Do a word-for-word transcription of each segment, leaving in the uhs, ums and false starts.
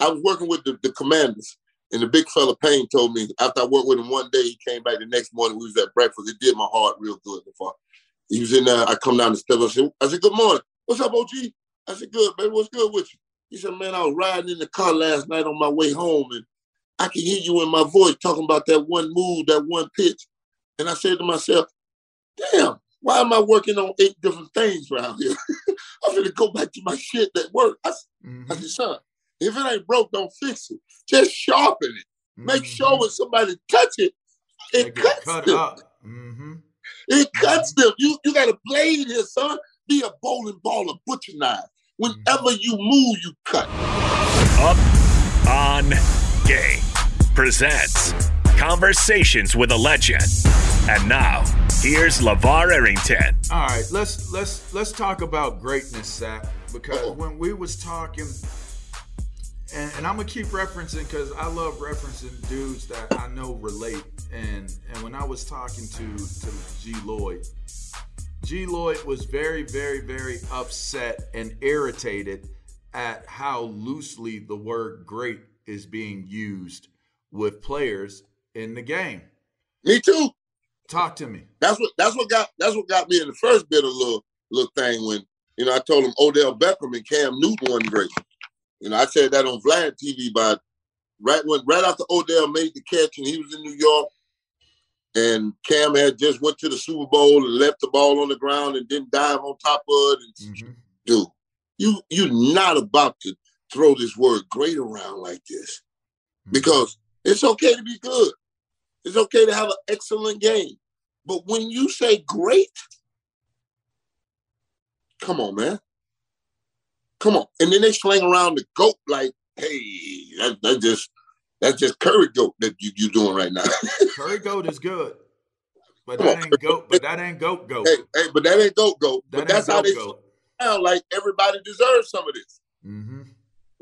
I was working with the, the commanders, and the big fella Payne told me, after I worked with him one day, he came back the next morning, we was at breakfast. It did my heart real good. Before he was in there, I come down the steps, I said, I said, good morning. What's up, O G? I said, good, baby, what's good with you? He said, man, I was riding in the car last night on my way home, and I could hear you in my voice talking about that one move, that one pitch. And I said to myself, damn, why am I working on eight different things around here? I'm going to go back to my shit that worked. I, mm-hmm. I said, son, if it ain't broke, don't fix it. Just sharpen it. Make mm-hmm. sure when somebody touch it, it they cuts cut them. Mm-hmm. It cuts mm-hmm. them. You you got a blade here, son. Be a bowling ball or butcher knife. Whenever mm-hmm. you move, you cut. Up on Game presents Conversations with a Legend. And now, here's LeVar Arrington. All right, let's let's let's talk about greatness, Sapp, because Uh-oh. when we was talking. And, and I'm going to keep referencing because I love referencing dudes that I know relate. And and when I was talking to, to G. Lloyd, G. Lloyd was very, very, very upset and irritated at how loosely the word great is being used with players in the game. Me too. Talk to me. That's what that's what got that's what got me in the first bit of little little thing when, you know, I told him Odell Beckham and Cam Newton weren't great. You know, I said that on Vlad T V, but right when right after Odell made the catch and he was in New York and Cam had just went to the Super Bowl and left the ball on the ground and didn't dive on top of it. And, mm-hmm. dude, you, you're not about to throw this word great around like this because it's okay to be good. It's okay to have an excellent game. But when you say great, come on, man. Come on. And then they sling around the GOAT like, hey, that, that just, that's just Curry GOAT that you, you're doing right now. Curry GOAT is good. But that ain't GOAT, but that ain't GOAT GOAT. Hey, hey, but that ain't GOAT GOAT. That but that's how they sound like everybody deserves some of this. Mm-hmm.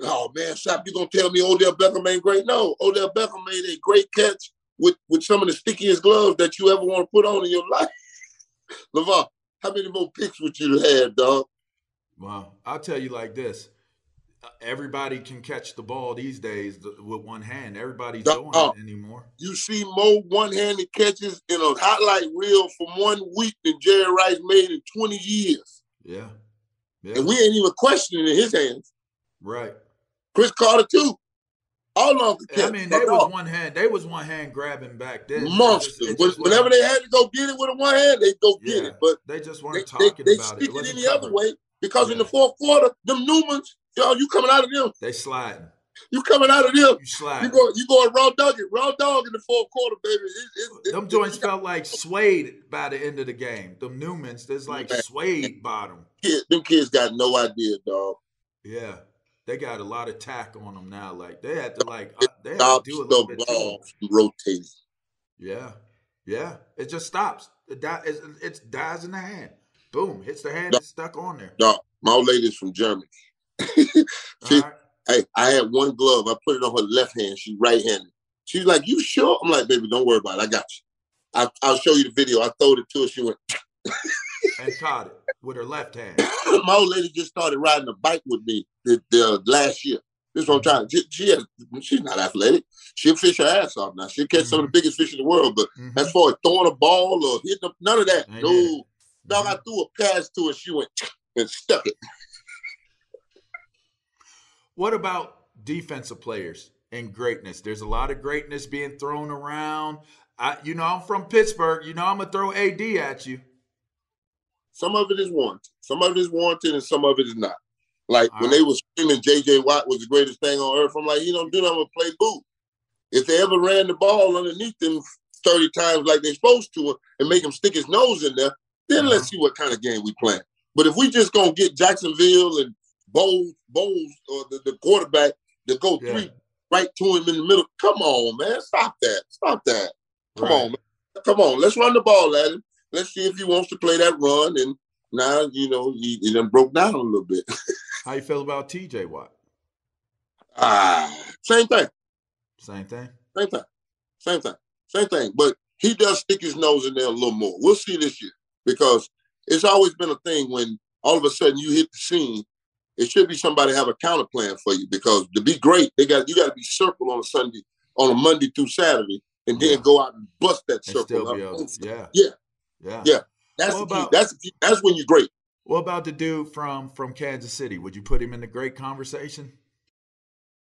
Oh, man, Sapp, you going to tell me Odell Beckham ain't great? No, Odell Beckham made a great catch with, with some of the stickiest gloves that you ever want to put on in your life. LeVar, how many more picks would you have, dog? Wow. I'll tell you like this. Everybody can catch the ball these days with one hand. Everybody's doing uh, it anymore. You see more one-handed catches in a highlight reel from one week than Jerry Rice made in twenty years. Yeah. yeah. And we ain't even questioning his hands. Right. Chris Carter, too. All of the catch. I mean, they was off. one hand. They was one hand grabbing back then. Monster. It just, it just Whenever they had to go get it with a one hand, they go yeah, get it. But they just weren't they, talking they, they about it. They speak it any covered. other way. Because yeah. in the fourth quarter, them Newmans, yo, you coming out of them. They sliding. You coming out of them. You sliding. You go, you going raw dog it, raw dog in the fourth quarter, baby. It, it, them it, joints it, felt like suede by the end of the game. Them Newmans, there's like man. suede bottom. Yeah, them kids got no idea, dog. Yeah, they got a lot of tack on them now. Like they had to like uh, they had to do a little bit too. Rotating. Yeah, yeah. It just stops. It dies. It, it dies in the hand. Boom, hits the hand no, and stuck on there. No, my old lady's from Germany. she, right. I, I had one glove. I put it on her left hand. She's right-handed. She's like, you sure? I'm like, baby, don't worry about it. I got you. I, I'll show you the video. I throwed it to her. She went. And caught it with her left hand. My old lady just started riding a bike with me the, the last year. This is what I'm trying to. She, she has, she's not athletic. She'll fish her ass off now. She'll catch mm-hmm. some of the biggest fish in the world. But mm-hmm. as far as throwing a ball or hitting, none of that. I no, mm-hmm. dog, I threw a pass to her. She went and stuck it. What about defensive players and greatness? There's a lot of greatness being thrown around. I, you know, I'm from Pittsburgh. You know, I'm going to throw A D at you. Some of it is warranted. Some of it is warranted and some of it is not. Like All when right. they were screaming J J Watt was the greatest thing on earth, I'm like, he don't do nothing but play boo. If they ever ran the ball underneath them thirty times like they're supposed to and make him stick his nose in there, then mm-hmm. let's see what kind of game we playing. But if we just going to get Jacksonville and Bowles, Bowles or the, the quarterback to go yeah. three right to him in the middle, come on, man. Stop that. Stop that. Come right. on, man. Come on. Let's run the ball at him. Let's see if he wants to play that run. And now, you know, he, he done broke down a little bit. How you feel about T J Watt? Ah, uh, same thing. Same thing? Same thing. Same thing. Same thing. But he does stick his nose in there a little more. We'll see this year because it's always been a thing when all of a sudden you hit the scene, it should be somebody have a counter plan for you because to be great, they got you got to be circled on a Sunday, on a Monday through Saturday, and yeah. then go out and bust that and circle. Up. Yeah. yeah. Yeah. Yeah. That's what the about, key. That's the key. That's when you're great. What about the dude from from Kansas City? Would you put him in the great conversation?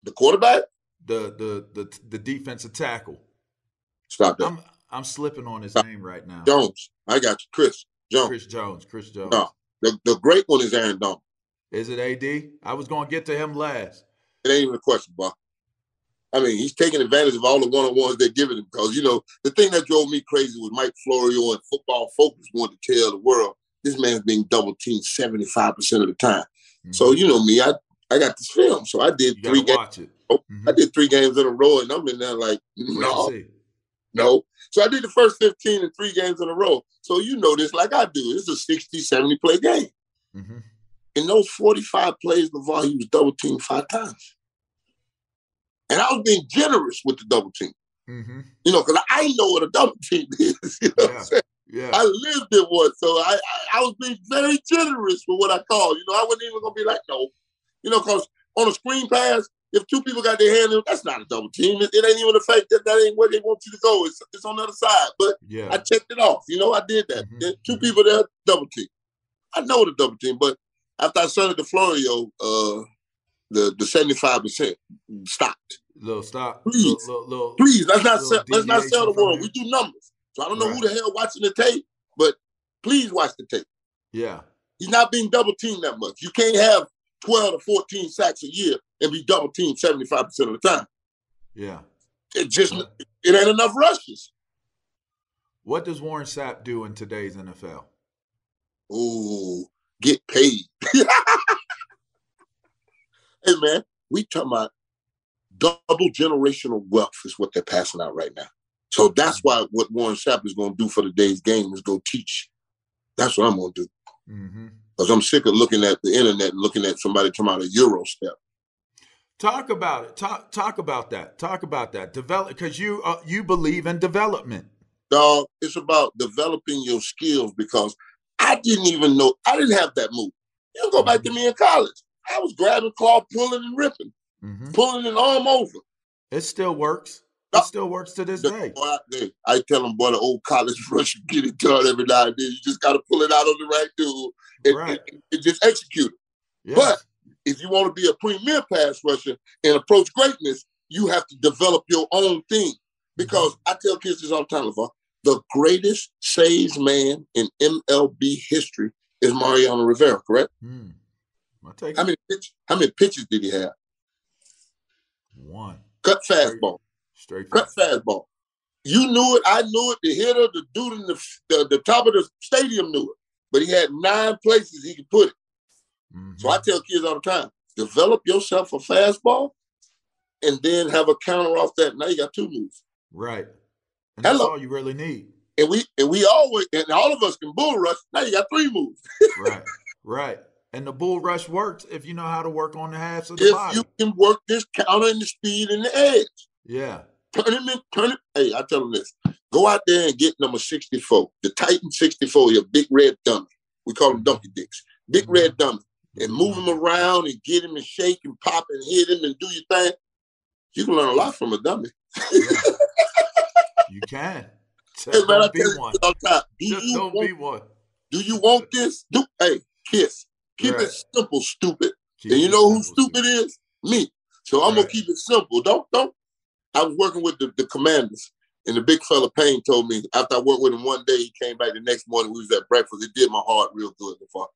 The quarterback? The the the the defensive tackle. Stop that. I'm I'm slipping on his Stop. name right now. Jones. I got you. Chris Jones. Chris Jones. Chris Jones. No. The the great one is Aaron Donald. Is it A D? I was gonna get to him last. It ain't even a question, Bob. I mean, he's taking advantage of all the one-on-ones they're giving him because, you know, the thing that drove me crazy was Mike Florio and Football Focus wanted to tell the world, this man's being double-teamed seventy-five percent of the time. Mm-hmm. So, you know me, I, I got this film. So I did three games. Mm-hmm. I did three games in a row, and I'm in there like, no, no. So I did the first fifteen and three games in a row. So you know this like I do. It's a sixty, seventy-play game. Mm-hmm. In those forty-five plays, LeVar, he was double-teamed five times. And I was being generous with the double team, mm-hmm. you know, because I know what a double team is. You know yeah. what I'm saying? Yeah. I lived it once, so I, I I was being very generous with what I called. You know, I wasn't even gonna be like no, you know, because on a screen pass, if two people got their hand in, that's not a double team. It, it ain't even the fact that that ain't where they want you to go. It's it's on the other side. But yeah. I checked it off. You know, I did that. Mm-hmm. Two people there, double team. I know the double team, but after I sent it to Florio, uh, the the seventy-five percent stopped. Little stop. Please, little, little, little, please let's not sell, let's not sell the world. We do numbers. So I don't know right. who the hell watching the tape, but please watch the tape. Yeah. He's not being double teamed that much. You can't have twelve to fourteen sacks a year and be double teamed seventy-five percent of the time. Yeah. It just, yeah. it ain't enough rushes. What does Warren Sapp do in today's N F L? Ooh, get paid. Hey, man, we talking about double generational wealth is what they're passing out right now. So that's why what Warren Sapp is going to do for today's game is go teach. That's what I'm going to do. Because mm-hmm. I'm sick of looking at the internet and looking at somebody come out of Euro step. Talk about it. Talk talk about that. Talk about that. Develop because you uh, you believe in development. Dog, it's about developing your skills because I didn't even know. I didn't have that move. You go back to me in college. I was grabbing claw, pulling and ripping, mm-hmm. pulling an arm over. It still works. It still works to this the, day. Boy, I tell them, boy, the old college rush, you get it done every now and then. You just got to pull it out on the right dude and, right. and, and just execute it. Yes. But if you want to be a premier pass rusher and approach greatness, you have to develop your own thing. Because mm-hmm. I tell kids this all the time, LeVar, the greatest saves man in M L B history is Mariano Rivera, correct? Mm. How many, pitch, how many pitches did he have? One. Cut fastball. Straight, straight Cut fastball. fastball. You knew it. I knew it. The hitter, the dude in the, the, the top of the stadium knew it. But he had nine places he could put it. Mm-hmm. So I tell kids all the time, develop yourself a fastball and then have a counter off that. Now you got two moves. Right. And Hello. that's all you really need. And we, and we always, and all of us can bull rush. Now you got three moves. Right. Right. And the bull rush works if you know how to work on the halves of the if body. If you can work this counter and the speed and the edge. Yeah. Turn him in, turn him. Hey, I tell him this. Go out there and get number sixty-four. The Titan sixty-four here, big red dummy. We call him Donkey Dicks. Big mm-hmm. red dummy. And move him around and get him and shake and pop and hit him and do your thing. You can learn a lot from a dummy. Yeah. You can. So hey, man, I tell you all the time. Do Just you don't want, be one. Do you want this? Do hey, kiss. Keep right. it simple, stupid. Keep and you know who stupid, stupid is? Me. So I'm right. gonna keep it simple. Don't don't. I was working with the, the Commanders, and the big fella Payne told me after I worked with him one day, he came back the next morning. We was at breakfast. It did my heart real good. Before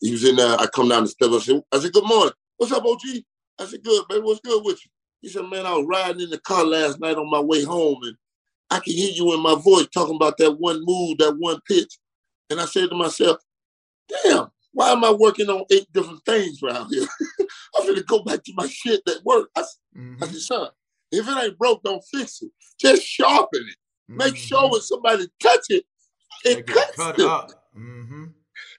he was in there, I come down the steps. I said, I said, "Good morning. What's up, O G?" I said, "Good, baby. What's good with you?" He said, "Man, I was riding in the car last night on my way home, and I can hear you in my voice talking about that one move, that one pitch." And I said to myself, "Damn. Why am I working on eight different things around here? I'm going to go back to my shit that work." I, mm-hmm. I said, "Son, if it ain't broke, don't fix it. Just sharpen it. Mm-hmm. Make sure when somebody touch it, it they cuts cut them. Up. Mm-hmm.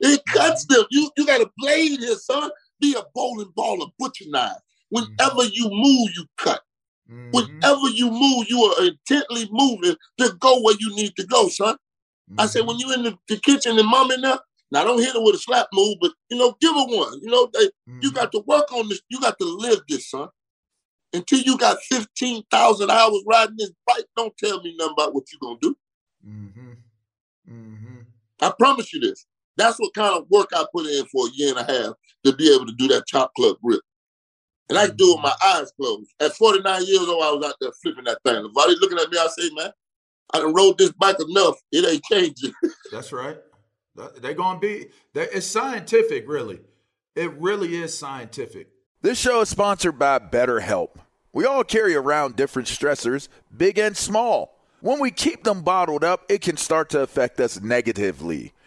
It mm-hmm. cuts them. You you got a blade here, son. Be a bowling ball or butcher knife. Whenever mm-hmm. you move, you cut. Mm-hmm. Whenever you move, you are intently moving to go where you need to go, son." Mm-hmm. I said, "When you in the, the kitchen and mom in there, now, don't hit her with a slap move, but, you know, give her one. You know, they, mm-hmm. you got to work on this. You got to live this, son. Until you got fifteen thousand hours riding this bike, don't tell me nothing about what you're going to do." Mm-hmm. Mm-hmm. I promise you this. That's what kind of work I put in for a year and a half to be able to do that chop club grip. And I mm-hmm. do it with my eyes closed. At forty-nine years old, I was out there flipping that thing. If I was looking at me, I say, "Man, I done rode this bike enough. It ain't changing." That's right. They're going to be – it's scientific, really. It really is scientific. This show is sponsored by BetterHelp. We all carry around different stressors, big and small. When we keep them bottled up, it can start to affect us negatively.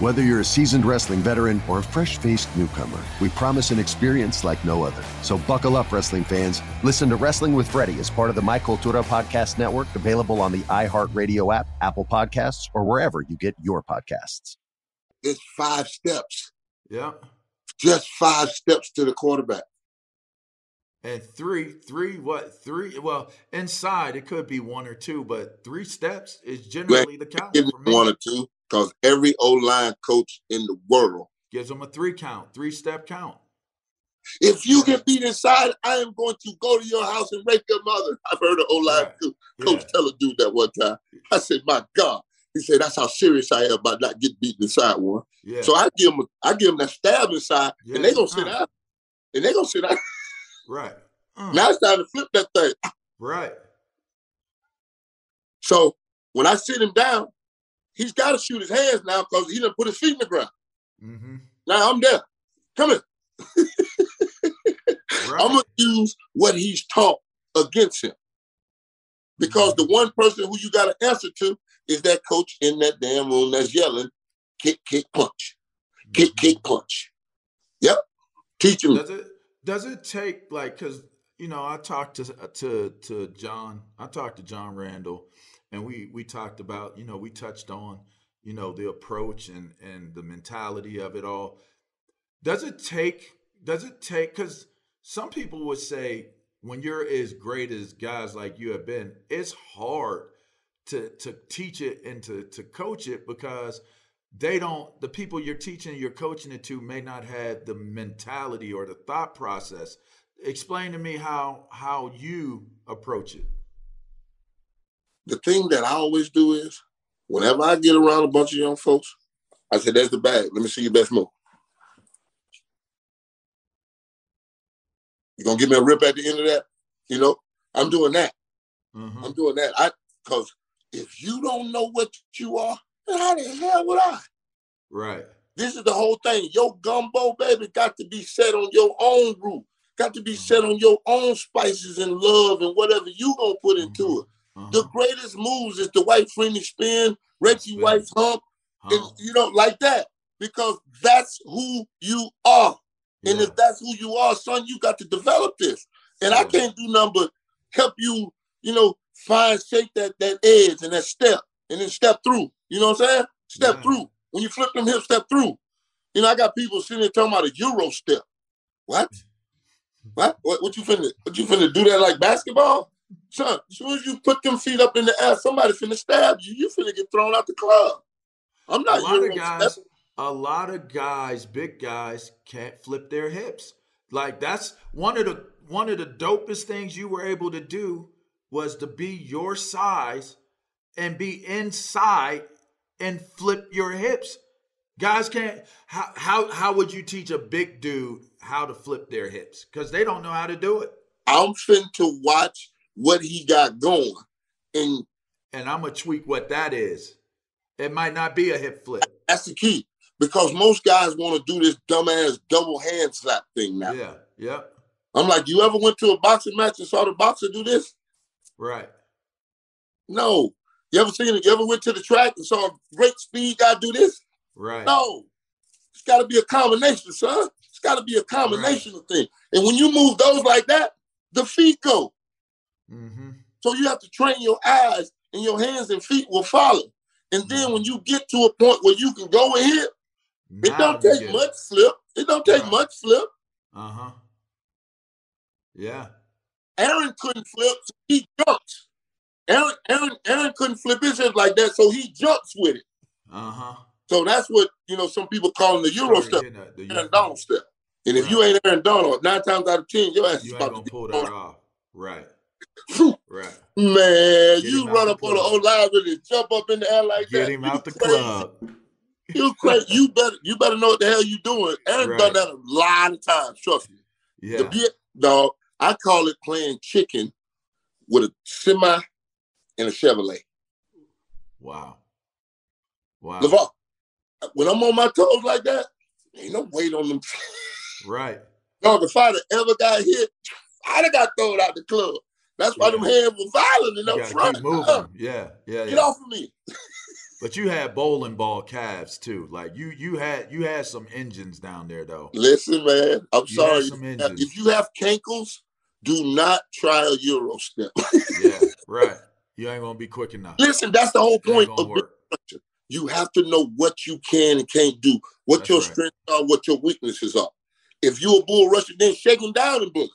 Whether you're a seasoned wrestling veteran or a fresh-faced newcomer, we promise an experience like no other. So buckle up, wrestling fans. Listen to Wrestling with Freddie as part of the My Cultura Podcast Network, available on the iHeartRadio app, Apple Podcasts, or wherever you get your podcasts. It's five steps. Yeah. Just five steps to the quarterback. And three, three, what, three? Well, inside it could be one or two, but three steps is generally the count for me. One or two. Because every O-line coach in the world gives them a three count, three step count. If you get beat inside, I am going to go to your house and rape your mother. I've heard an O-line right. coach yeah. tell a dude that one time. I said, my God. He said, that's how serious I am about not getting beaten inside, Warren. Yeah. So I give them I give them that stab inside, yeah. and they're going to sit uh. out. And they're going to sit out. Right. Uh. Now it's time to flip that thing. Right. So when I sit him down, he's got to shoot his hands now because he done put his feet in the ground. Mm-hmm. Now I'm there. Come here. Right. I'm going to use what he's taught against him. Because mm-hmm. the one person who you got to answer to is that coach in that damn room that's yelling, kick, kick, punch. Kick, mm-hmm. kick, punch. Yep. Teach him. Does it, does it take, like, because, you know, I talked to, to, to John. I talked to John Randle. And we we talked about, you know, we touched on, you know, the approach and, and the mentality of it all. Does it take, does it take, because some people would say when you're as great as guys like you have been, it's hard to to teach it and to, to coach it because they don't, the people you're teaching, you're coaching it to may not have the mentality or the thought process. Explain to me how how you approach it. The thing that I always do is, whenever I get around a bunch of young folks, I say, there's the bag. Let me see your best move. You're going to give me a rip at the end of that? You know, I'm doing that. Mm-hmm. I'm doing that. I Because if you don't know what you are, then how the hell would I? Right. This is the whole thing. Your gumbo, baby, got to be set on your own root. Got to be mm-hmm. set on your own spices and love and whatever you going to put mm-hmm. into it. Uh-huh. The greatest moves is the White Freeman spin, Reggie spin. White's hump, uh-huh. and, you know, like that. Because that's who you are. Yeah. And if that's who you are, son, you got to develop this. And yeah. I can't do nothing but help you, you know, find, shake that that edge and that step, and then step through. You know what I'm saying? Step yeah. through. When you flip them hips, step through. You know, I got people sitting there talking about a Euro step. What? What? What, what you finna, what you finna do that like basketball? Son, as soon as you put them feet up in the air, somebody finna stab you. You finna get thrown out the club. I'm not. A lot of guys, a lot of guys, big guys can't flip their hips. Like that's one of the one of the dopest things you were able to do was to be your size and be inside and flip your hips. Guys can't. How how how would you teach a big dude how to flip their hips? Because they don't know how to do it. I'm finna watch what he got going. And and I'm going to tweak what that is. It might not be a hip flip. That's the key. Because most guys want to do this dumbass double hand slap thing now. Yeah, yeah. I'm like, you ever went to a boxing match and saw the boxer do this? Right. No. You ever seen it? You ever went to the track and saw a great speed guy do this? Right. No. It's got to be a combination, son. It's got to be a combination right. of things. And when you move those like that, the feet go. Mm-hmm. So you have to train your eyes and your hands and feet will follow. And mm-hmm. then when you get to a point where you can go in here, now it don't take much flip. It don't take right. much flip. Uh-huh. Yeah. Aaron couldn't flip, so he jumps. Aaron, Aaron, Aaron couldn't flip his head like that, so he jumps with it. Uh-huh. So that's what, you know, some people call the Euro step, the Aaron Donald step. And if right. you ain't Aaron Donald, nine times out of ten, your ass you is about to pull that off. Right. Right. Man, get you run up on the O-line and really jump up in the air like get that. Get him you out crazy. The club. You crazy. You better you better know what the hell you doing. Aaron right. done that a lot of times, trust me. Yeah. The bit, dog, I call it playing chicken with a semi and a Chevrolet. Wow. Wow. LeVar, when I'm on my toes like that, ain't no weight on them. Right. Dog, if I'd have ever got hit, I'd have got thrown out the club. That's why yeah. them hands were violent and up front. Yeah, yeah, yeah. Get off of me. But you had bowling ball calves too. Like you, you had you had some engines down there though. Listen, man, I'm you sorry. If you have cankles, do not try a Euro step. Yeah, right. You ain't gonna be quick enough. Listen, that's the whole point of structure. You have to know what you can and can't do, what that's your right. strengths are, what your weaknesses are. If you a bull rusher, then shake him down and book.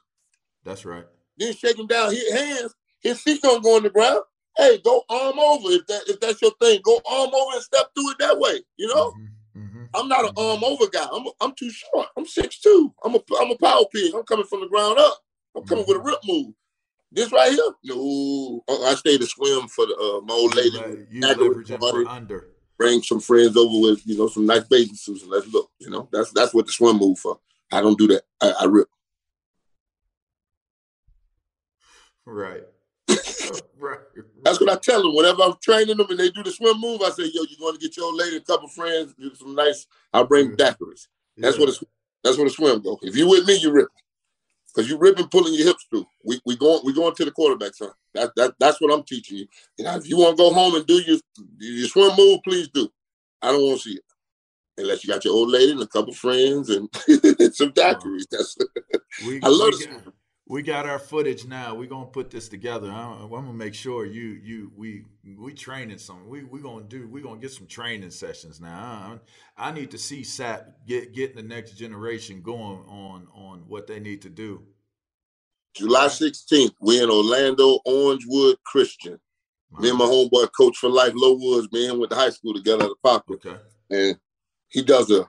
That's right. Then shake him down, his hands, his feet don't go on the ground. Hey, go arm over if that if that's your thing. Go arm over and step through it that way, you know? Mm-hmm, mm-hmm. I'm not an arm over guy. I'm a, I'm too short. I'm six two. I'm a I'm a power pig. I'm coming from the ground up. I'm coming with a rip move. This right here, no. I stayed to swim for the, uh, my old lady. Uh, you leverage it for under. Bring some friends over with, you know, some nice bathing suits and let's look. You know, that's that's what the swim move for. I don't do that. I, I rip. Right. Right. That's what I tell them. Whenever I'm training them and they do the swim move, I say, yo, you're going to get your lady, a couple friends, do some nice, I'll bring daiquiris. That's, yeah. that's what a swim goes. If you with me, you rip. Because you ripping, pulling your hips through. We we going we going to the quarterback, son. That that that's what I'm teaching you. And if you want to go home and do your your swim move, please do. I don't want to see it unless you got your old lady and a couple friends and some daiquiris. That's we, I love we got, we got our footage now. We're gonna put this together. I'm, I'm gonna make sure you you we we training something. We we gonna do. We gonna get some training sessions now. I, I need to see Sapp get getting the next generation going on on what they need to do. July sixteenth, we in Orlando, Orangewood Christian. Wow. Me and my homeboy, Coach for Life, Low Woods, me and him went to high school together at the Poplar. Okay. And he does a,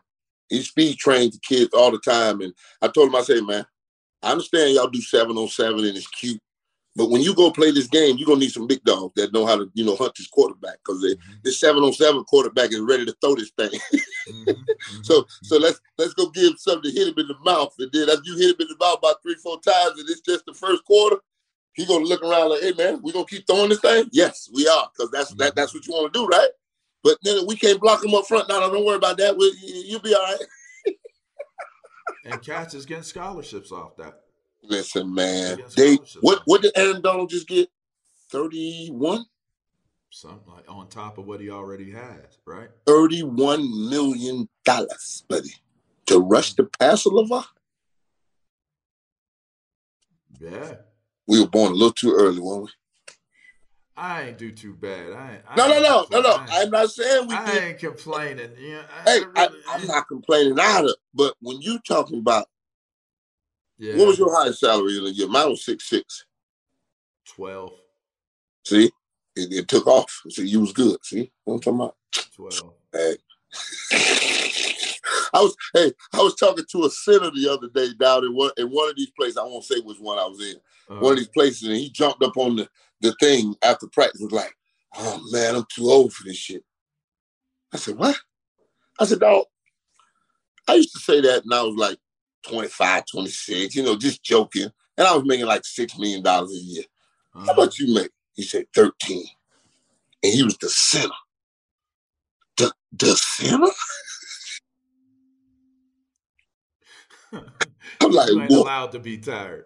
he speed trains the kids all the time. And I told him, I said, man, I understand y'all do seven on seven and it's cute. But when you go play this game, you're going to need some big dogs that know how to, you know, hunt this quarterback, because mm-hmm. this seven on seven quarterback is ready to throw this thing. mm-hmm. So so let's let's go give him something to hit him in the mouth. And then after you hit him in the mouth about three, four times, and it's just the first quarter, he's going to look around like, hey, man, we're going to keep throwing this thing? Yes, we are, because that's, mm-hmm. that, that's what you want to do, right? But then we can't block him up front. No, no, don't worry about that. We'll, you'll be all right. And Cats is getting scholarships off that. Listen, man. They what? What did Aaron Donald just get? thirty-one. Something like on top of what he already has, right? Thirty-one million dollars, buddy, to rush the passer, LeVar. Yeah. We were born a little too early, weren't we? I ain't do too bad. I, I no, no, no, no, no. I'm not saying we. I did. ain't complaining. Yeah, I hey, really, I, I'm I, not complaining either. But when you talking about. Yeah. What was your highest salary in a year? Mine was six six. Twelve. See, it, it took off. See, you was good. See, what I'm talking about? Twelve. Hey. I was hey, I was talking to a center the other day down in one in one of these places. I won't say which one I was in. Uh-huh. One of these places, and he jumped up on the, the thing after practice. Was like, oh man, I'm too old for this shit. I said, what? I said, dog. I used to say that, and I was like. twenty-five, twenty-six, you know, just joking. And I was making like six million dollars a year. Uh-huh. How about you make? He said thirteen. And he was the center. The, the center? I'm like, you ain't boy, allowed to be tired.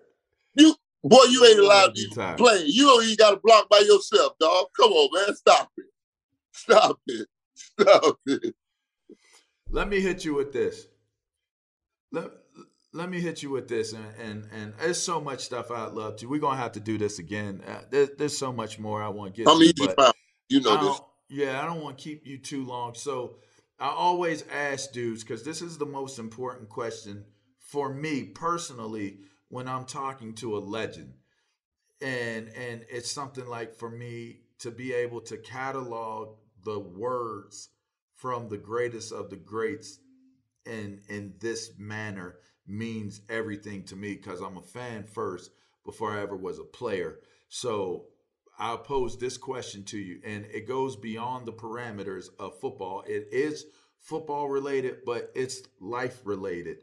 You, boy, you ain't allowed to be tired. Playing. You don't even got to block by yourself, dog. Come on, man. Stop it. Stop it. Stop it. Let me hit you with this. Let Let me hit you with this, and, and and there's so much stuff I'd love to. We're gonna have to do this again. Uh, there's there's so much more I want to get. I'm to, easy, but you know this. Yeah, I don't want to keep you too long. So I always ask dudes, because this is the most important question for me personally when I'm talking to a legend, and and it's something like for me to be able to catalog the words from the greatest of the greats in in this manner. Means everything to me, because I'm a fan first before I ever was a player. So I'll pose this question to you, and it goes beyond the parameters of football. It is football related, but it's life related.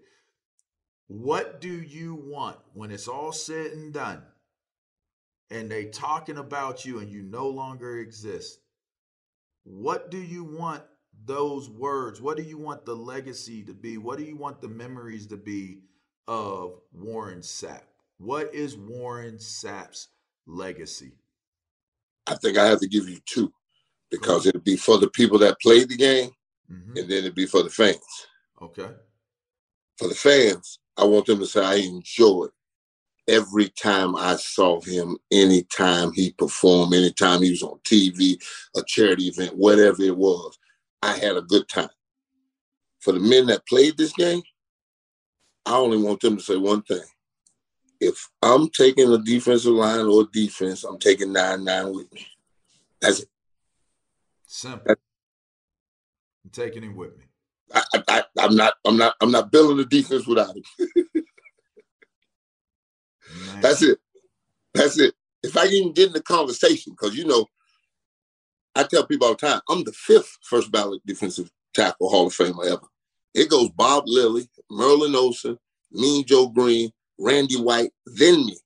What do you want when it's all said and done and they talking about you and you no longer exist? What do you want those words? What do you want the legacy to be? What do you want the memories to be of Warren Sapp? What is Warren Sapp's legacy? I think I have to give you two, because cool. It'd be for the people that played the game, mm-hmm. and then it'd be for the fans. Okay. For the fans, I want them to say, I enjoyed every time I saw him, anytime he performed, anytime he was on T V, a charity event, whatever it was. I had a good time. For the men that played this game, I only want them to say one thing. If I'm taking a defensive line or defense, I'm taking nine nine with me. That's it. Simple. That's it. I'm taking him with me. I, I, I, I'm not, I'm not, I'm not building the defense without him. Nice. That's it. That's it. If I can get in the conversation, because, you know, I tell people all the time, I'm the fifth first ballot defensive tackle Hall of Famer ever. It goes Bob Lilly, Merlin Olsen, Mean Joe Green, Randy White, then me.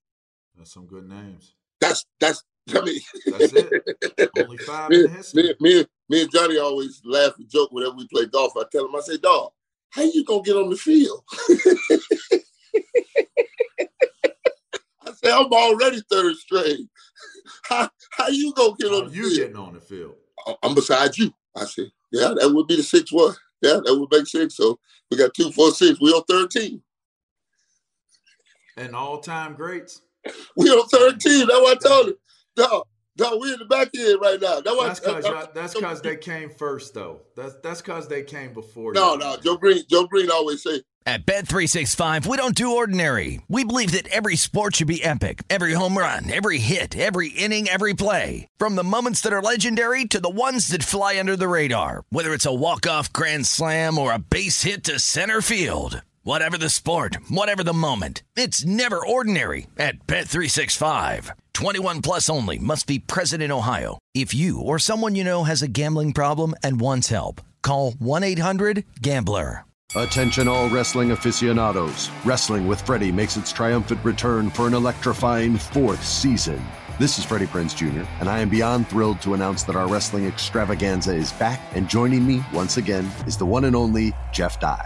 That's some good names. That's, that's, I mean. That's it. Only five in history. Me, me, me and Johnny always laugh and joke whenever we play golf. I tell him, I say, dog, how you going to get on the field? I say, I'm already third string. How, how you going to get on the field? How you getting on the field? I'm beside you. I said, yeah, that would be the sixth one. Yeah, that would make sense. So we got two, four, six. We on thirteen. And all-time greats. We on thirteen. That's what I told him. No, no, we in the back end right now. That's because that's because they came first, though. That's that's because they came before. No, no, Joe Green, Joe Green always say. At Bet three sixty-five, we don't do ordinary. We believe that every sport should be epic. Every home run, every hit, every inning, every play. From the moments that are legendary to the ones that fly under the radar. Whether it's a walk-off grand slam or a base hit to center field. Whatever the sport, whatever the moment, it's never ordinary at Bet three sixty-five. twenty-one plus only. Must be present in Ohio. If you or someone you know has a gambling problem and wants help, call one eight hundred gambler. Attention all wrestling aficionados. Wrestling with Freddie makes its triumphant return for an electrifying fourth season. This is Freddie Prinze Junior, and I am beyond thrilled to announce that our wrestling extravaganza is back, and joining me once again is the one and only Jeff Dye.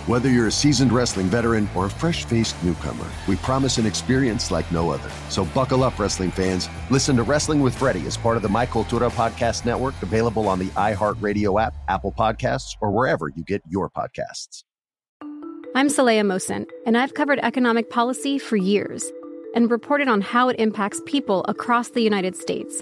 Whether you're a seasoned wrestling veteran or a fresh-faced newcomer, we promise an experience like no other. So buckle up, wrestling fans. Listen to Wrestling with Freddie as part of the My Cultura Podcast Network, available on the iHeartRadio app, Apple Podcasts, or wherever you get your podcasts. I'm Saleha Mohsin, and I've covered economic policy for years and reported on how it impacts people across the United States.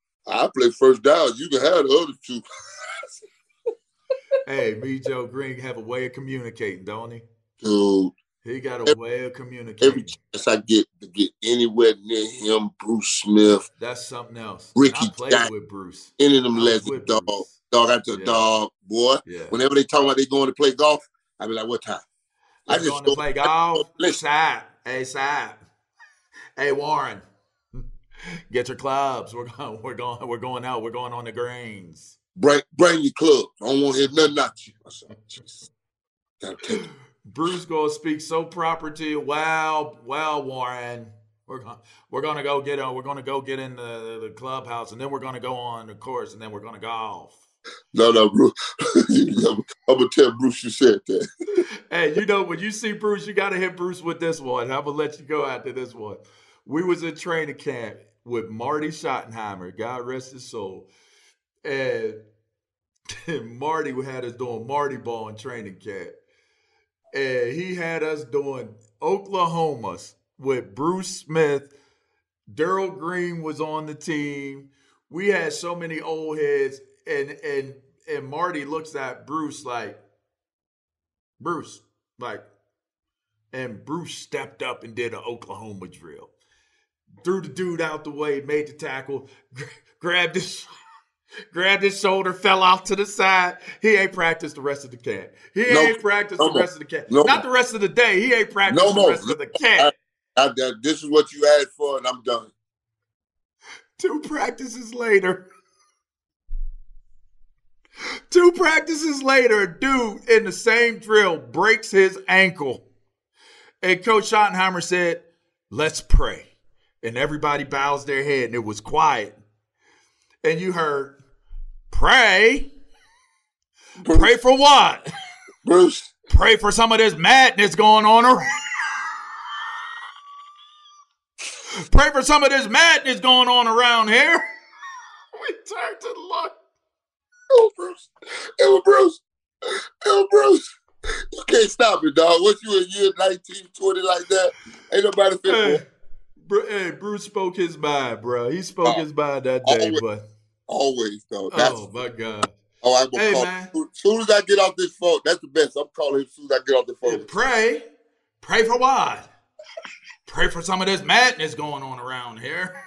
I play first down. You can have the other two. Hey, me, Joe Green, have a way of communicating, don't he? Dude. He got a every, way of communicating. Every chance I get to get anywhere near him, Bruce Smith. That's something else. Ricky Dye. with Bruce. Any of them legends, dog. Bruce. Dog after yeah. dog, boy. Yeah. Whenever they talk about they going to play golf, I be like, what time? They're I just going to go, play golf. Listen. Side. Hey, side. Hey, Warren. Get your clubs. We're going. We're going. We're going out. We're going on the greens. Bring, bring your clubs. I don't want to hear nothing out you. I said, Bruce gonna speak so proper to you. Wow, wow, Warren. We're going. We're gonna go get on. We're gonna go get in the, the clubhouse, and then we're gonna go on the course, and then we're gonna golf. No, no, Bruce. I'm, I'm gonna tell Bruce you said that. Hey, you know when you see Bruce, you gotta hit Bruce with this one. I'm gonna let you go after this one. We was in training camp with Marty Schottenheimer, God rest his soul. And, and Marty had us doing Marty ball in training camp. And he had us doing Oklahomas with Bruce Smith. Darryl Green was on the team. We had so many old heads. And and and Marty looks at Bruce like, Bruce, like, and Bruce stepped up and did an Oklahoma drill. threw the dude out the way, made the tackle, g- grabbed his grabbed his shoulder, fell off to the side. He ain't practiced the rest of the camp. He no, ain't practiced no the more. rest of the camp. No Not more. the rest of the day. He ain't practiced no the more. rest of the camp. I, I, I, this is what you asked for, and I'm done. Two practices later. Two practices later, a dude in the same drill breaks his ankle. And Coach Schottenheimer said, let's pray. And everybody bows their head, and it was quiet. And you heard, pray? Bruce. Pray for what? Bruce. Pray for some of this madness going on around. Pray for some of this madness going on around here. We turned to look. It was Bruce. It was Bruce. It was Bruce. You can't stop it, dog. Once you in year nineteen, twenty like that, ain't nobody fit hey, for br- Hey, Bruce spoke his mind, bro. He spoke oh, his mind that day, always, but always, though. That's, oh my God. Oh, I'm gonna hey, call man. As soon as I get off this phone, that's the best. I'm calling him as soon as I get off the phone. Yeah, pray. Pray for what? Pray for some of this madness going on around here.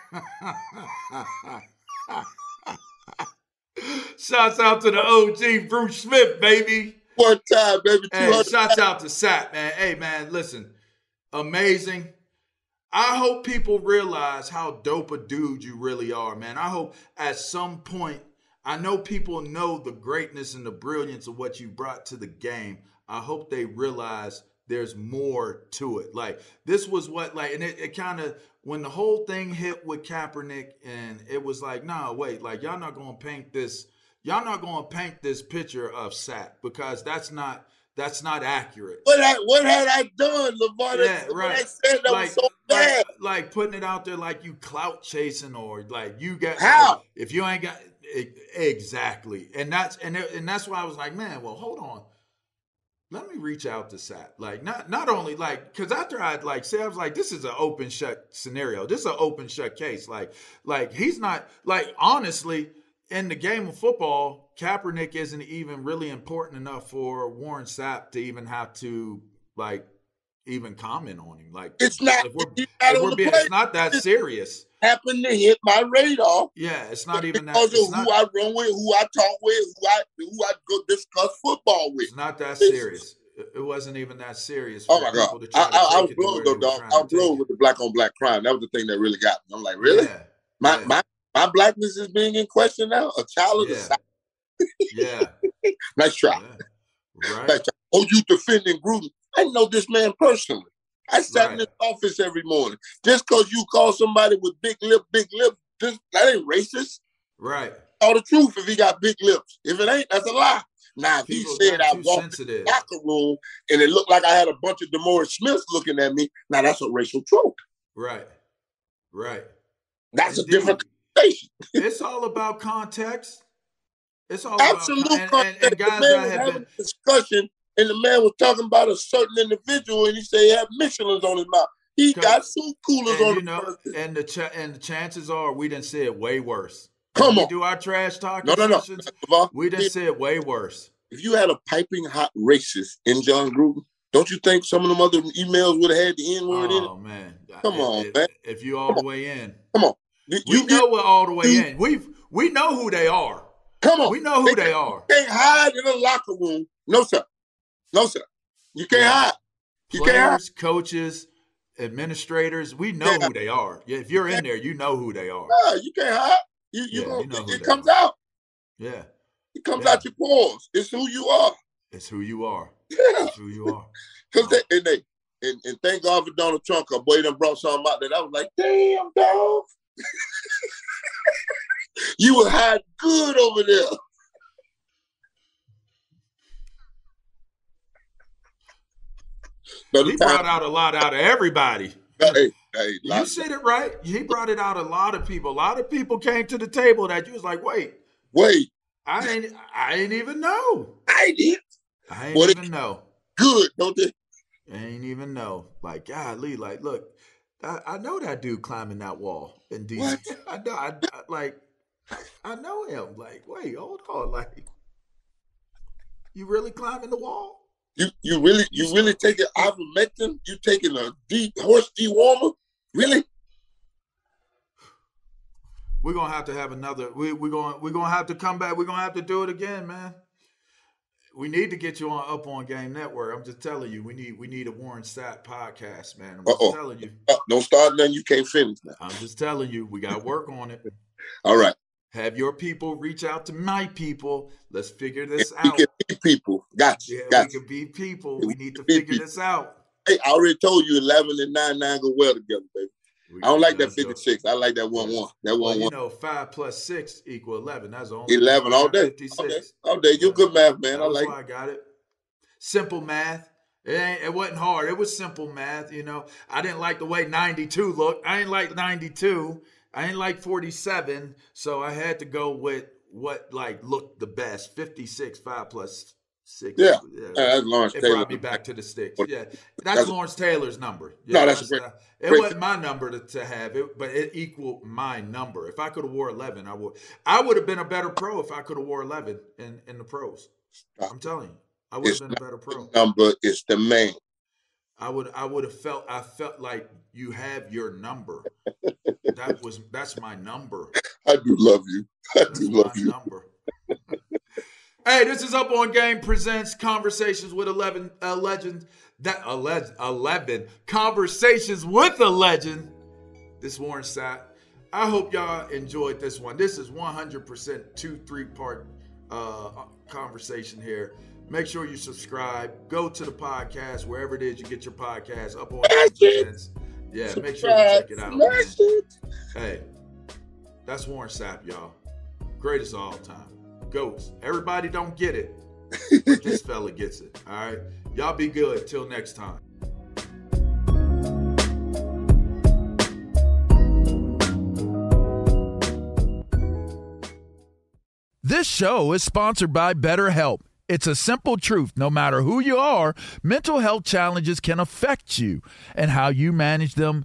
Shouts out to the O G, Bruce Smith, baby. One time, baby. Hey, shouts out to Sapp, man. Hey, man, listen. Amazing. I hope people realize how dope a dude you really are, man. I hope at some point, I know people know the greatness and the brilliance of what you brought to the game. I hope they realize there's more to it. Like, this was what, like, and it, it kind of, when the whole thing hit with Kaepernick and it was like, nah, wait, like, y'all not going to paint this, y'all not going to paint this picture of Sapp because that's not, that's not accurate. What, I, what had I done, LeVar? Yeah, right. I said that like, was so bad. Like, like, putting it out there like you clout chasing or like you got. How? Like, if you ain't got, it, exactly. And that's, and, it, and that's why I was like, man, well, hold on. Let me reach out to Sapp. Like, not not only like, because after I'd like say, I was like, this is an open shut scenario. This is an open shut case. Like, like he's not like honestly in the game of football, Kaepernick isn't even really important enough for Warren Sapp to even have to like even comment on him. Like, it's not. If we're, if not if we're being, it's not that serious. Happened to hit my radar. Yeah, it's not even that. Because of who not, I run with, who I talk with, who I who I go discuss football with. It's not that it's, serious. It wasn't even that serious. For oh my God! I, I, I was blown though, dog. I was blown with the black on black crime. That was the thing that really got me. I'm like, really? Yeah, my yeah. my my blackness is being in question now. A child is yeah. a yeah. Nice try. Yeah. Right. Nice try. Oh, you defending Gruden? I know this man personally. I sat right. in his office every morning. Just because you call somebody with big lip, big lip, this, that ain't racist. Right. All the truth if he got big lips. If it ain't, that's a lie. Now, if People he said I walked in the locker room and it looked like I had a bunch of DeMora Smiths looking at me, now that's a racial trope. Right. Right. That's Indeed. a different conversation. It's all about context. It's all Absolute about context. And, and, and guys that have been a discussion. And the man was talking about a certain individual, and he said he had Michelins on his mouth. He got some coolers on his mouth. And the ch- and the chances are we done said way worse. Come on, we do our trash talking. No, no, no. We done said way worse. If you had a piping hot racist in John Gruden, don't you think some of them other emails would have had the N word in it? Oh man, come on, man. If you all the way in, come on. You know we're all the way in. We we know who they are. Come on, we know who they are. They hide in a locker room. No sir. No, sir. You can't yeah. hide. You Players, can't hide. coaches, administrators, we know yeah. who they are. Yeah, if you're in there, you know who they are. Yeah, you can't hide. You, you, yeah, you know it, it comes are. out. Yeah. It comes yeah. out your pores. It's who you are. It's who you are. Yeah. It's who you are. Because oh. they, and, they and, and thank God for Donald Trump. A boy done brought something out that I was like, damn, dog. You were hiding good over there. He brought out a lot out of everybody. Hey, hey, you said it right. He brought it out a lot of people. A lot of people came to the table that you was like, wait. Wait. I ain't I ain't even know. I did. I ain't well, even know. Good, don't they? I ain't even know. Like, golly, like, look, I, I know that dude climbing that wall in D C. What? I know I, I like I know him. Like, wait, hold on. Like, you really climbing the wall? You you really you really taking ivermectin? You taking a deep horse dewormer? Really? we're gonna have to have another. We we're going we're gonna have to come back. We're gonna have to do it again, man. We need to get you on Up on Game Network. I'm just telling you, we need we need a Warren Sapp podcast, man. I'm just Uh-oh. telling you. Don't start nothing you can't finish now. I'm just telling you, we gotta work on it. All right. Have your people reach out to my people. Let's figure this we out. We can be people. Gotcha. Yeah, gotcha. We can be people. We, we need to figure people. this out. Hey, I already told you eleven and nine nine go well together, baby. We I don't like that fifty-six. Go. I like that one one. That one well, you one. You know, five plus six equal eleven. That's the only eleven all day. fifty-six. All day. All day. You good math, man. That I like. Why I got it. Simple math. It ain't. It wasn't hard. It was simple math. You know, I didn't like the way ninety-two looked. I ain't like ninety-two. I ain't like forty-seven. So I had to go with what like looked the best. fifty-six. Five plus six. Yeah, yeah. That's Lawrence it Taylor. It brought me back to the sticks. Yeah, that's, that's Lawrence Taylor's number. Yeah, no, that's, that's great. Uh, it great. wasn't my number to, to have it, but it equaled my number. If I could have wore eleven, I would. I would have been a better pro if I could have wore eleven in, in the pros. Stop. I'm telling you, I would have been a better pro. Number is the man. I would. I would have felt. I felt like you have your number. That was. That's my number. I do love you. I that's do love my you. Number. Hey, this is Up on Game presents Conversations with eleven uh, Legends. That a leg, eleven Conversations with a Legend. This Warren Sapp. I hope y'all enjoyed this one. This is one hundred percent two three part uh, conversation here. Make sure you subscribe. Go to the podcast wherever it is you get your podcast. Up on Game presents. Yeah, make sure you check it out. Hey, that's Warren Sapp, y'all. Greatest of all time. Goats. Everybody don't get it, but this fella gets it. All right. Y'all be good. Till next time. This show is sponsored by BetterHelp. It's a simple truth. No matter who you are, mental health challenges can affect you, and how you manage them